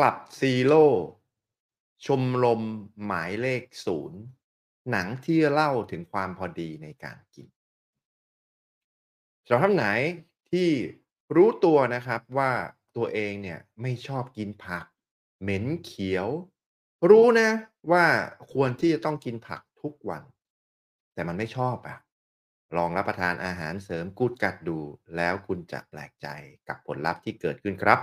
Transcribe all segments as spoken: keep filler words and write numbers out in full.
Club Zero ชมรมหมายเลขศูนย์หนังที่เล่าถึงความพอดีในการกินสำหรับท่านไหนที่รู้ตัวนะครับว่าตัวเองเนี่ยไม่ชอบกินผักเหม็นเขียวรู้นะว่าควรที่จะต้องกินผักทุกวันแต่มันไม่ชอบอะลองรับประทานอาหารเสริมกู๊ดกัดดูแล้วคุณจะแปลกใจกับผลลัพธ์ที่เกิดขึ้นครับ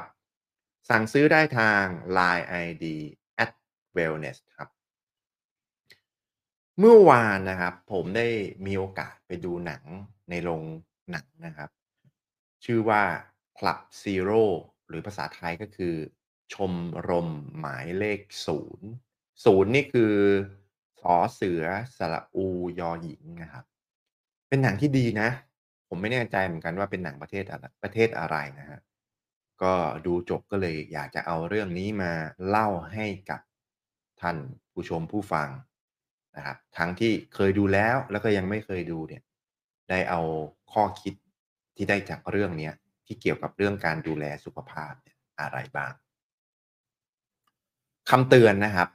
สั่งซื้อได้ทาง ไลน์ ไอ ดี แอท เวลเนส ครับเมื่อวานนะครับผมได้มีโอกาสไปดูหนังในโรงหนังนะครับชื่อว่า Club Zero หรือภาษาไทยก็คือชมรมหมายเลขศูนย์ศูนย์นี่คือสอเสือสระอูยอหญิงนะครับเป็นหนังที่ดีนะผมไม่แน่ใจเหมือนกันว่าเป็นหนังประเทศอะไรประเทศอะไรนะฮะก็ดูจบก็เลยอยากจะเอาเรื่องนี้มาเล่าให้กับท่านผู้ชมผู้ฟังนะครับทั้งที่เคยดูแล้วแล้วก็ยังไม่เคยดูเนี่ยได้เอาข้อคิดที่ได้จากเรื่องนี้ที่เกี่ยวกับเรื่องการดูแลสุขภาพอะไรบ้างคำเตือนนะครับ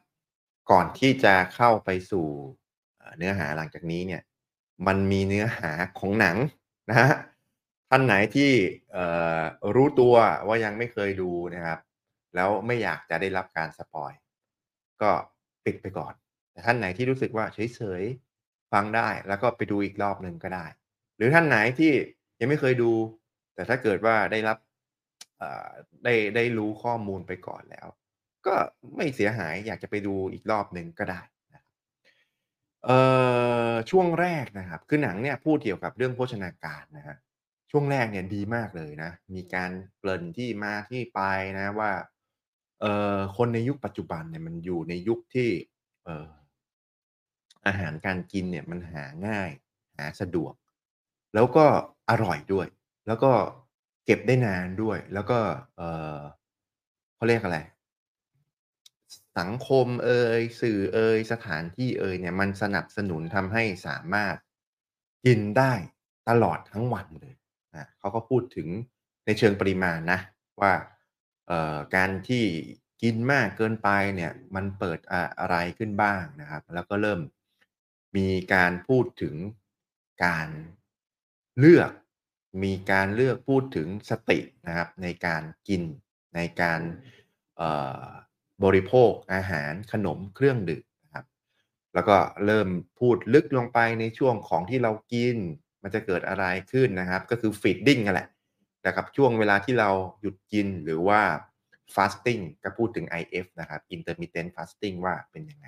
ก่อนที่จะเข้าไปสู่เนื้อหาหลังจากนี้เนี่ยมันมีเนื้อหาของหนังนะฮะท่านไหนที่รู้ตัวว่ายังไม่เคยดูนะครับแล้วไม่อยากจะได้รับการสปอยก็ปิดไปก่อนแต่ท่านไหนที่รู้สึกว่าเฉยๆฟังได้แล้วก็ไปดูอีกรอบหนึ่งก็ได้หรือท่านไหนที่ยังไม่เคยดูแต่ถ้าเกิดว่าได้รับได้ได้รู้ข้อมูลไปก่อนแล้วก็ไม่เสียหายอยากจะไปดูอีกรอบหนึ่งก็ได้นะเอ่อช่วงแรกนะครับคือหนังเนี่ยพูดเกี่ยวกับเรื่องโภชนาการนะฮะช่วงแรกเนี่ยดีมากเลยนะมีการเกริ่นที่มาที่ไปนะว่าเอ่อคนในยุคปัจจุบันเนี่ยมันอยู่ในยุคที่เอ่ออาหารการกินเนี่ยมันหาง่ายหาสะดวกแล้วก็อร่อยด้วยแล้วก็เก็บได้นานด้วยแล้วก็เอ่อเขาเรียกอะไรสังคมเอ่ยสื่อเอ่ยสถานที่เอ่ยเนี่ยมันสนับสนุนทำให้สามารถกินได้ตลอดทั้งวันเลยนะเขาก็พูดถึงในเชิงปริมาณนะว่าเอ่อการที่กินมากเกินไปเนี่ยมันเปิดอะไรขึ้นบ้างนะครับแล้วก็เริ่มมีการพูดถึงการเลือกมีการเลือกพูดถึงสตินะครับในการกินในการเอ่อบริโภคอาหารขนมเครื่องดื่มนะครับแล้วก็เริ่มพูดลึกลงไปในช่วงของที่เรากินมันจะเกิดอะไรขึ้นนะครับก็คือฟีดดิ้งนั่นแหละแต่กับช่วงเวลาที่เราหยุดกินหรือว่า fasting ก็พูดถึง ไอ เอฟ นะครับ intermittent fasting ว่าเป็นยังไง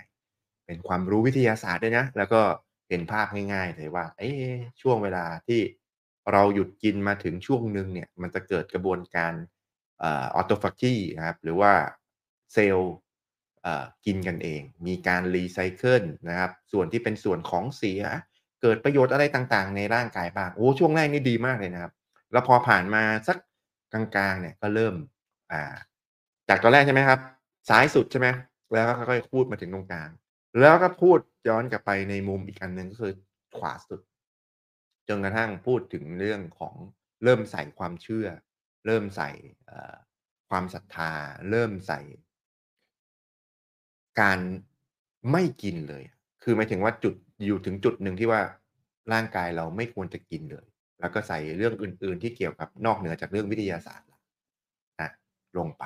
เป็นความรู้วิทยาศาสตร์ด้วยนะแล้วก็เห็นภาพง่ายๆเลยว่าเอ๊ะช่วงเวลาที่เราหยุดกินมาถึงช่วงนึงเนี่ยมันจะเกิดกระบวนการออโตฟาจีนะครับหรือว่าเซลล์กินกันเองมีการรีไซเคิลนะครับส่วนที่เป็นส่วนของเสียเกิดประโยชน์อะไรต่างๆในร่างกายบ้างโอ้ช่วงแรกนี่ดีมากเลยนะครับแล้วพอผ่านมาสักกลางๆเนี่ยก็เริ่มจากตอนแรกใช่ไหมครับซ้ายสุดใช่ไหมแล้วก็ค่อยๆพูดมาถึงตรงกลางแล้วก็พูดย้อนกลับไปในมุมอีกอันหนึ่งก็คือขวาสุดจนกระทั่งพูดถึงเรื่องของเริ่มใส่ความเชื่อเริ่มใส่ความศรัทธาเริ่มใส่การไม่กินเลยคือหมายถึงว่าจุดอยู่ถึงจุดหนึ่งที่ว่าร่างกายเราไม่ควรจะกินเลยแล้วก็ใส่เรื่องอื่นๆที่เกี่ยวกับนอกเหนือจากเรื่องวิทยาศาสตร์นะลงไป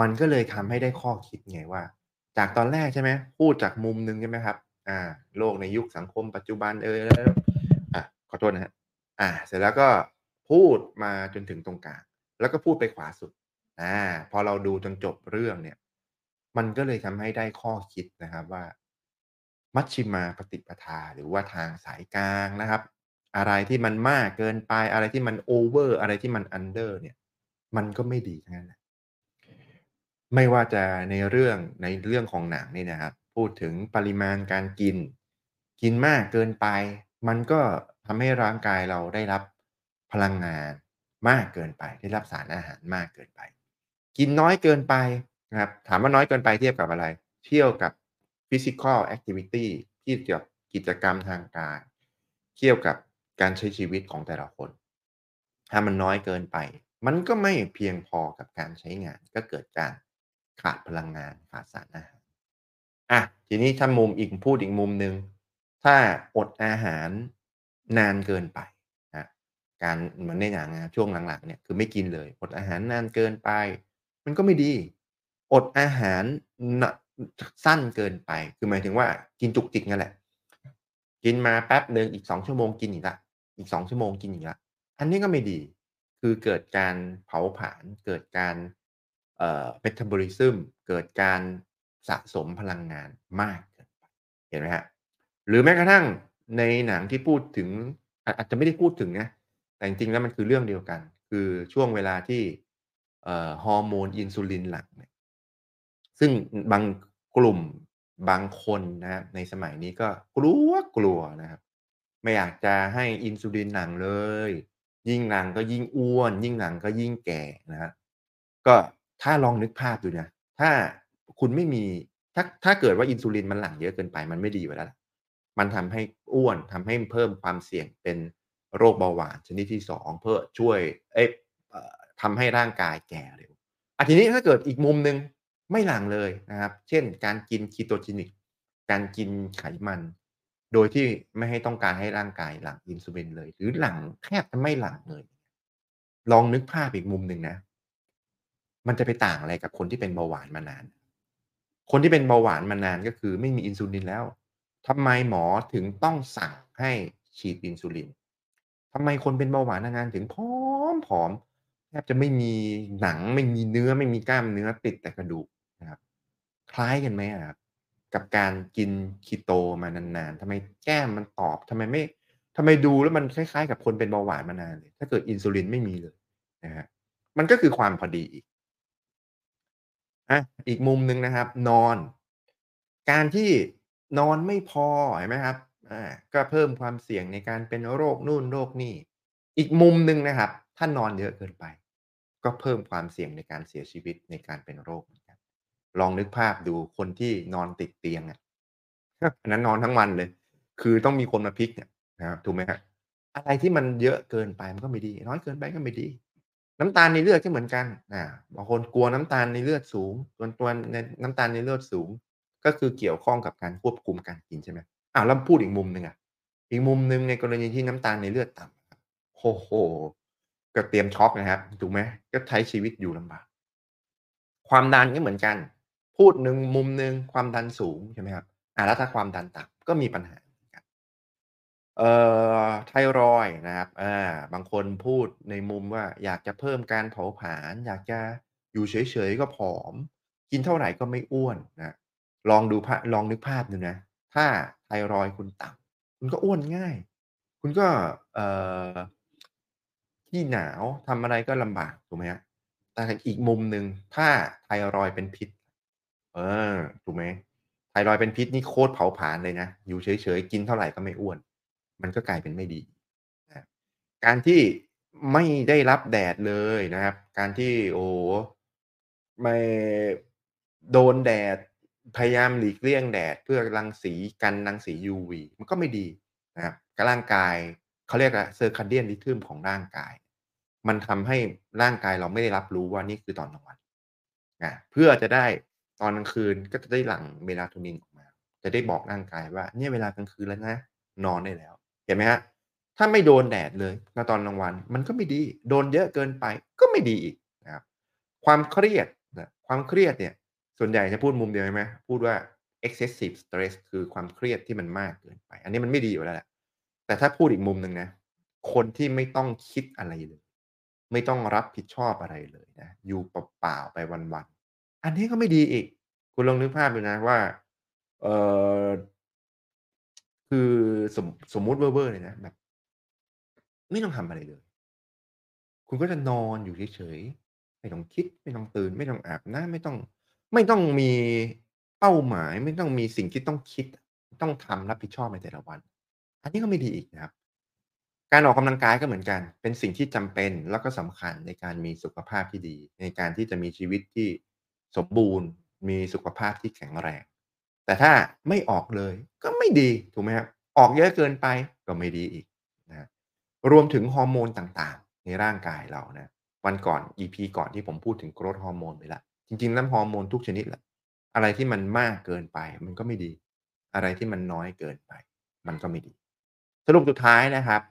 มันก็เลยทำให้ได้ข้อคิดไงว่าจากตอนแรกใช่ไหมพูดจากมุมหนึ่งใช่ไหมครับอ่าโลกในยุคสังคมปัจจุบันเออแล้วอ่ะขอโทษนะฮะอ่าเสร็จแล้วก็พูดมาจนถึงตรงกลางแล้วก็พูดไปขวาสุดอ่าพอเราดูจนจบเรื่องเนี่ยมันก็เลยทำให้ได้ข้อคิดนะครับว่ามัชฌิมาปฏิปทาหรือว่าทางสายกลางนะครับอะไรที่มันมากเกินไปอะไรที่มันโอเวอร์อะไรที่มันอันเดอร์เนี่ยมันก็ไม่ดีทั้งนั้นแหละไม่ว่าจะในเรื่องในเรื่องของหนังนี่นะครับพูดถึงปริมาณการกินกินมากเกินไปมันก็ทำให้ร่างกายเราได้รับพลังงานมากเกินไปได้รับสารอาหารมากเกินไปกินน้อยเกินไปนะครับถามว่าน้อยเกินไปเทียบกับอะไรเทียบกับ physical activity ที่เกี่ยวกับกิจกรรมทางกายเกี่ยวกับการใช้ชีวิตของแต่ละคนถ้ามันน้อยเกินไปมันก็ไม่เพียงพอกับการใช้งานก็เกิดการ ขาดพลังงานขาดสารอาหารอ่ะทีนี้ถ้ามุมอีกพูดอีกมุมหนึ่งถ้าอดอาหารนานเกินไปนะการเหมือนในหนังนะช่วงหลังๆเนี่ยคือไม่กินเลยอดอาหารนานเกินไปมันก็ไม่ดีอดอาหารสั้นเกินไปคือหมายถึงว่ากินจุกจิกนั่นแหละกินมาแป๊บหนึ่งอีกสองชั่วโมงกินอีกละอีกสองชั่วโมงกินอีกละอันนี้ก็ไม่ดีคือเกิดการเผาผลาญเกิดการเอ่อเมตาบอลิซึมเกิดการสะสมพลังงานมากเกินไปเห็นไหมฮะหรือแม้กระทั่งในหนังที่พูดถึงอาจจะไม่ได้พูดถึงนะแต่จริงๆแล้วมันคือเรื่องเดียวกันคือช่วงเวลาที่ฮอร์โมนอินซูลินหลักเนี่ยซึ่งบางกลุ่มบางคนนะครับในสมัยนี้ก็กลัวกลัวนะครับไม่อยากจะให้อินซูลินหลังเลยยิ่งหลังก็ยิ่งอ้วนยิ่งหลังก็ยิ่งแก่นะฮะก็ถ้าลองนึกภาพดูนะถ้าคุณไม่มีถ้าถ้าเกิดว่าอินซูลินมันหลั่งเยอะเกินไปมันไม่ดีอยู่แล้วมันทำให้อ้วนทำให้เพิ่มความเสี่ยงเป็นโรคเบาหวานชนิดที่สองเพื่อช่วยเอ๊ะทำให้ร่างกายแก่เร็วอ่ะทีนี้ถ้าเกิดอีกมุมนึงไม่หลั่งเลยนะครับเช่นการกินคีโตจินิกการกินไขมันโดยที่ไม่ให้ต้องการให้ร่างกายหลั่งอินซูลินเลยหรือหลั่งแทบจะไม่หลั่งเลยลองนึกภาพอีกมุมนึงนะมันจะไปต่างอะไรกับคนที่เป็นเบาหวานมานานคนที่เป็นเบาหวานมานานก็คือไม่มีอินซูลินแล้วทำไมหมอถึงต้องสั่งให้ฉีดอินซูลินทำไมคนเป็นเบาหวานนานๆถึงผอมๆแทบจะไม่มีหนังไม่มีเนื้อไม่มีกล้ามเนื้อติดแต่กระดูกนะครับคล้ายกันไหมครับกับการกินคีโตมานานๆทำไมแก้มมันตอบทำไมไม่ทำไมดูแล้วมันคล้ายๆกับคนเป็นเบาหวานมานานเลยถ้าเกิดอินซูลินไม่มีเลยนะฮะมันก็คือความพอดีอีกอ่ะอีกมุมนึงนะครับนอนการที่นอนไม่พอเห็นไหมครับอ่าก็เพิ่มความเสี่ยงในการเป็นโรคนู่นโรคนี่อีกมุมนึงนะครับถ้านอนเยอะเกินไปก็เพิ่มความเสี่ยงในการเสียชีวิตในการเป็นโรคนะครับลองนึกภาพดูคนที่นอนติดเตียงอ่ะอันนั้นนอนทั้งวันเลยคือต้องมีคนมาพลิกเนี่ยนะครับถูกไหมครับอะไรที่มันเยอะเกินไปมันก็ไม่ดีน้อยเกินไปก็ไม่ดีน้ำตาลในเลือดก็เหมือนกันอ่าบางคนกลัวน้ำตาลในเลือดสูงส่วนตัวในน้ำตาลในเลือดสูงก็คือเกี่ยวข้องกับการควบคุมการกินใช่ไหมอ้าวแล้วพูดอีกมุมหนึ่งอ่ะอีกมุมหนึ่งในกรณีที่น้ำตาลในเลือดต่ำโอ้โหก็เตรียมช็อกนะครับถูกไหมก็ใช้ชีวิตอยู่ลำบากความดันก็เหมือนกันพูดหนึ่งมุมหนึ่งความดันสูงใช่ไหมครับอ่าแล้วถ้าความดันต่ำก็มีปัญหาเอ่อไทรอยด์นะครับอ่าบางคนพูดในมุมว่าอยากจะเพิ่มการเผาผลาญอยากจะอยู่เฉยๆก็ผอมกินเท่าไหร่ก็ไม่อ้วนนะลองดูภาพลองนึกภาพดูนะถ้าไทรอยด์คุณต่ำคุณก็อ้วนง่ายคุณก็เอ่อที่หนาวทำอะไรก็ลำบากถูกไหมฮะแต่อีกมุมหนึ่งถ้าไทรอยด์เป็นพิษเออถูกไหมไทรอยด์เป็นพิษนี่โคตรเผาผลาญเลยนะอยู่เฉยๆกินเท่าไหร่ก็ไม่อ้วนมันก็กลายเป็นไม่ดีนะการที่ไม่ได้รับแดดเลยนะครับการที่โอ้ไม่โดนแดดพยายามหลีกเลี่ยงแดดเพื่อรังสีกันรังสี ยู วี มันก็ไม่ดีนะครับร่างกายเขาเรียกว่าเซอร์คาเดียนริทึมของร่างกายมันทำให้ร่างกายเราไม่ได้รับรู้ว่านี่คือตอนกลางวันนะเพื่อจะได้ตอนกลางคืนก็จะได้หลั่งเมลาโทนินออกมาจะได้บอกร่างกายว่าเนี่ยเวลากลางคืนแล้วนะนอนได้แล้วเห็นไหมฮะถ้าไม่โดนแดดเลยในตอนกลางวันมันก็ไม่ดีโดนเยอะเกินไปก็ไม่ดีอีกนะครับความเครียดนะความเครียดเนี่ยส่วนใหญ่จะพูดมุมเดียวไหมพูดว่า excessive stress คือความเครียดที่มันมากเกินไปอันนี้มันไม่ดีอยู่แล้วแหละแต่ถ้าพูดอีกมุมหนึ่งนะคนที่ไม่ต้องคิดอะไรเลยไม่ต้องรับผิดชอบอะไรเลยนะอยู่เปล่าๆไปวันๆอันนี้ก็ไม่ดีอีกคุณลองนึกภาพดูนะว่าเออคือสมสมมุติเว่อร์เลยนะแบบไม่ต้องทำอะไรเลยคุณก็จะนอนอยู่เฉยๆไม่ต้องคิดไม่ต้องตื่นไม่ต้องอาบน้ำไม่ต้องไม่ต้องมีเป้าหมายไม่ต้องมีสิ่งที่ต้องคิดต้องทำรับผิดชอบในแต่ละวันอันนี้ก็ไม่ดีอีกนะครับการออกกำลังกายก็เหมือนกันเป็นสิ่งที่จำเป็นแล้วก็สำคัญในการมีสุขภาพที่ดีในการที่จะมีชีวิตที่สมบูรณ์มีสุขภาพที่แข็งแรงแต่ถ้าไม่ออกเลยก็ไม่ดีถูกไหมครับออกเยอะเกินไปก็ไม่ดีอีกนะรวมถึงฮอร์โมนต่างๆในร่างกายเรานะวันก่อน อี พี ก่อนที่ผมพูดถึงโกรทฮอร์โมนไปละ จริงๆแล้วฮอร์โมนทุกชนิดแหละอะไรที่มันมากเกินไปมันก็ไม่ดีอะไรที่มันน้อยเกินไปมันก็ไม่ดีสรุปสุดท้ายนะครับ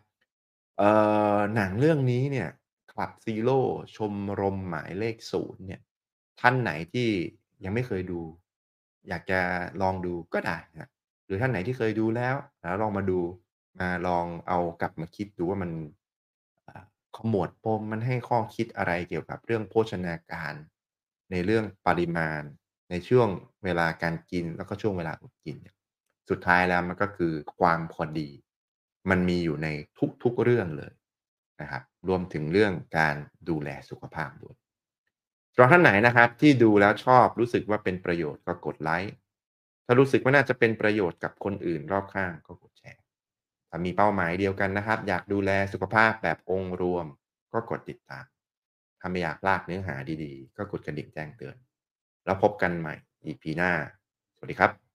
เอ่อหนังเรื่องนี้เนี่ย Club Zero ชมรมหมายเลขศูนย์เนี่ยท่านไหนที่ยังไม่เคยดูอยากจะลองดูก็ได้นะหรือท่านไหนที่เคยดูแล้วแล้วลองมาดูมาลองเอากลับมาคิดดูว่ามันขมวดปมมันให้ข้อคิดอะไรเกี่ยวกับเรื่องโภชนาการในเรื่องปริมาณในช่วงเวลาการกินแล้วก็ช่วงเวลาอดกินสุดท้ายแล้วมันก็คือความพอดีมันมีอยู่ในทุกๆเรื่องเลยนะครับรวมถึงเรื่องการดูแลสุขภาพด้วยสำหรับท่านไหนนะครับที่ดูแล้วชอบรู้สึกว่าเป็นประโยชน์ก็กดไลค์ถ้ารู้สึกว่าน่าจะเป็นประโยชน์กับคนอื่นรอบข้างก็กดแชร์ถ้ามีเป้าหมายเดียวกันนะครับอยากดูแลสุขภาพแบบองค์รวมก็กดติดตามถ้าไม่อยากพลาดเนื้อหาดีๆก็กดกระดิ่งแจ้งเตือนแล้วพบกันใหม่ อี พี หน้าสวัสดีครับ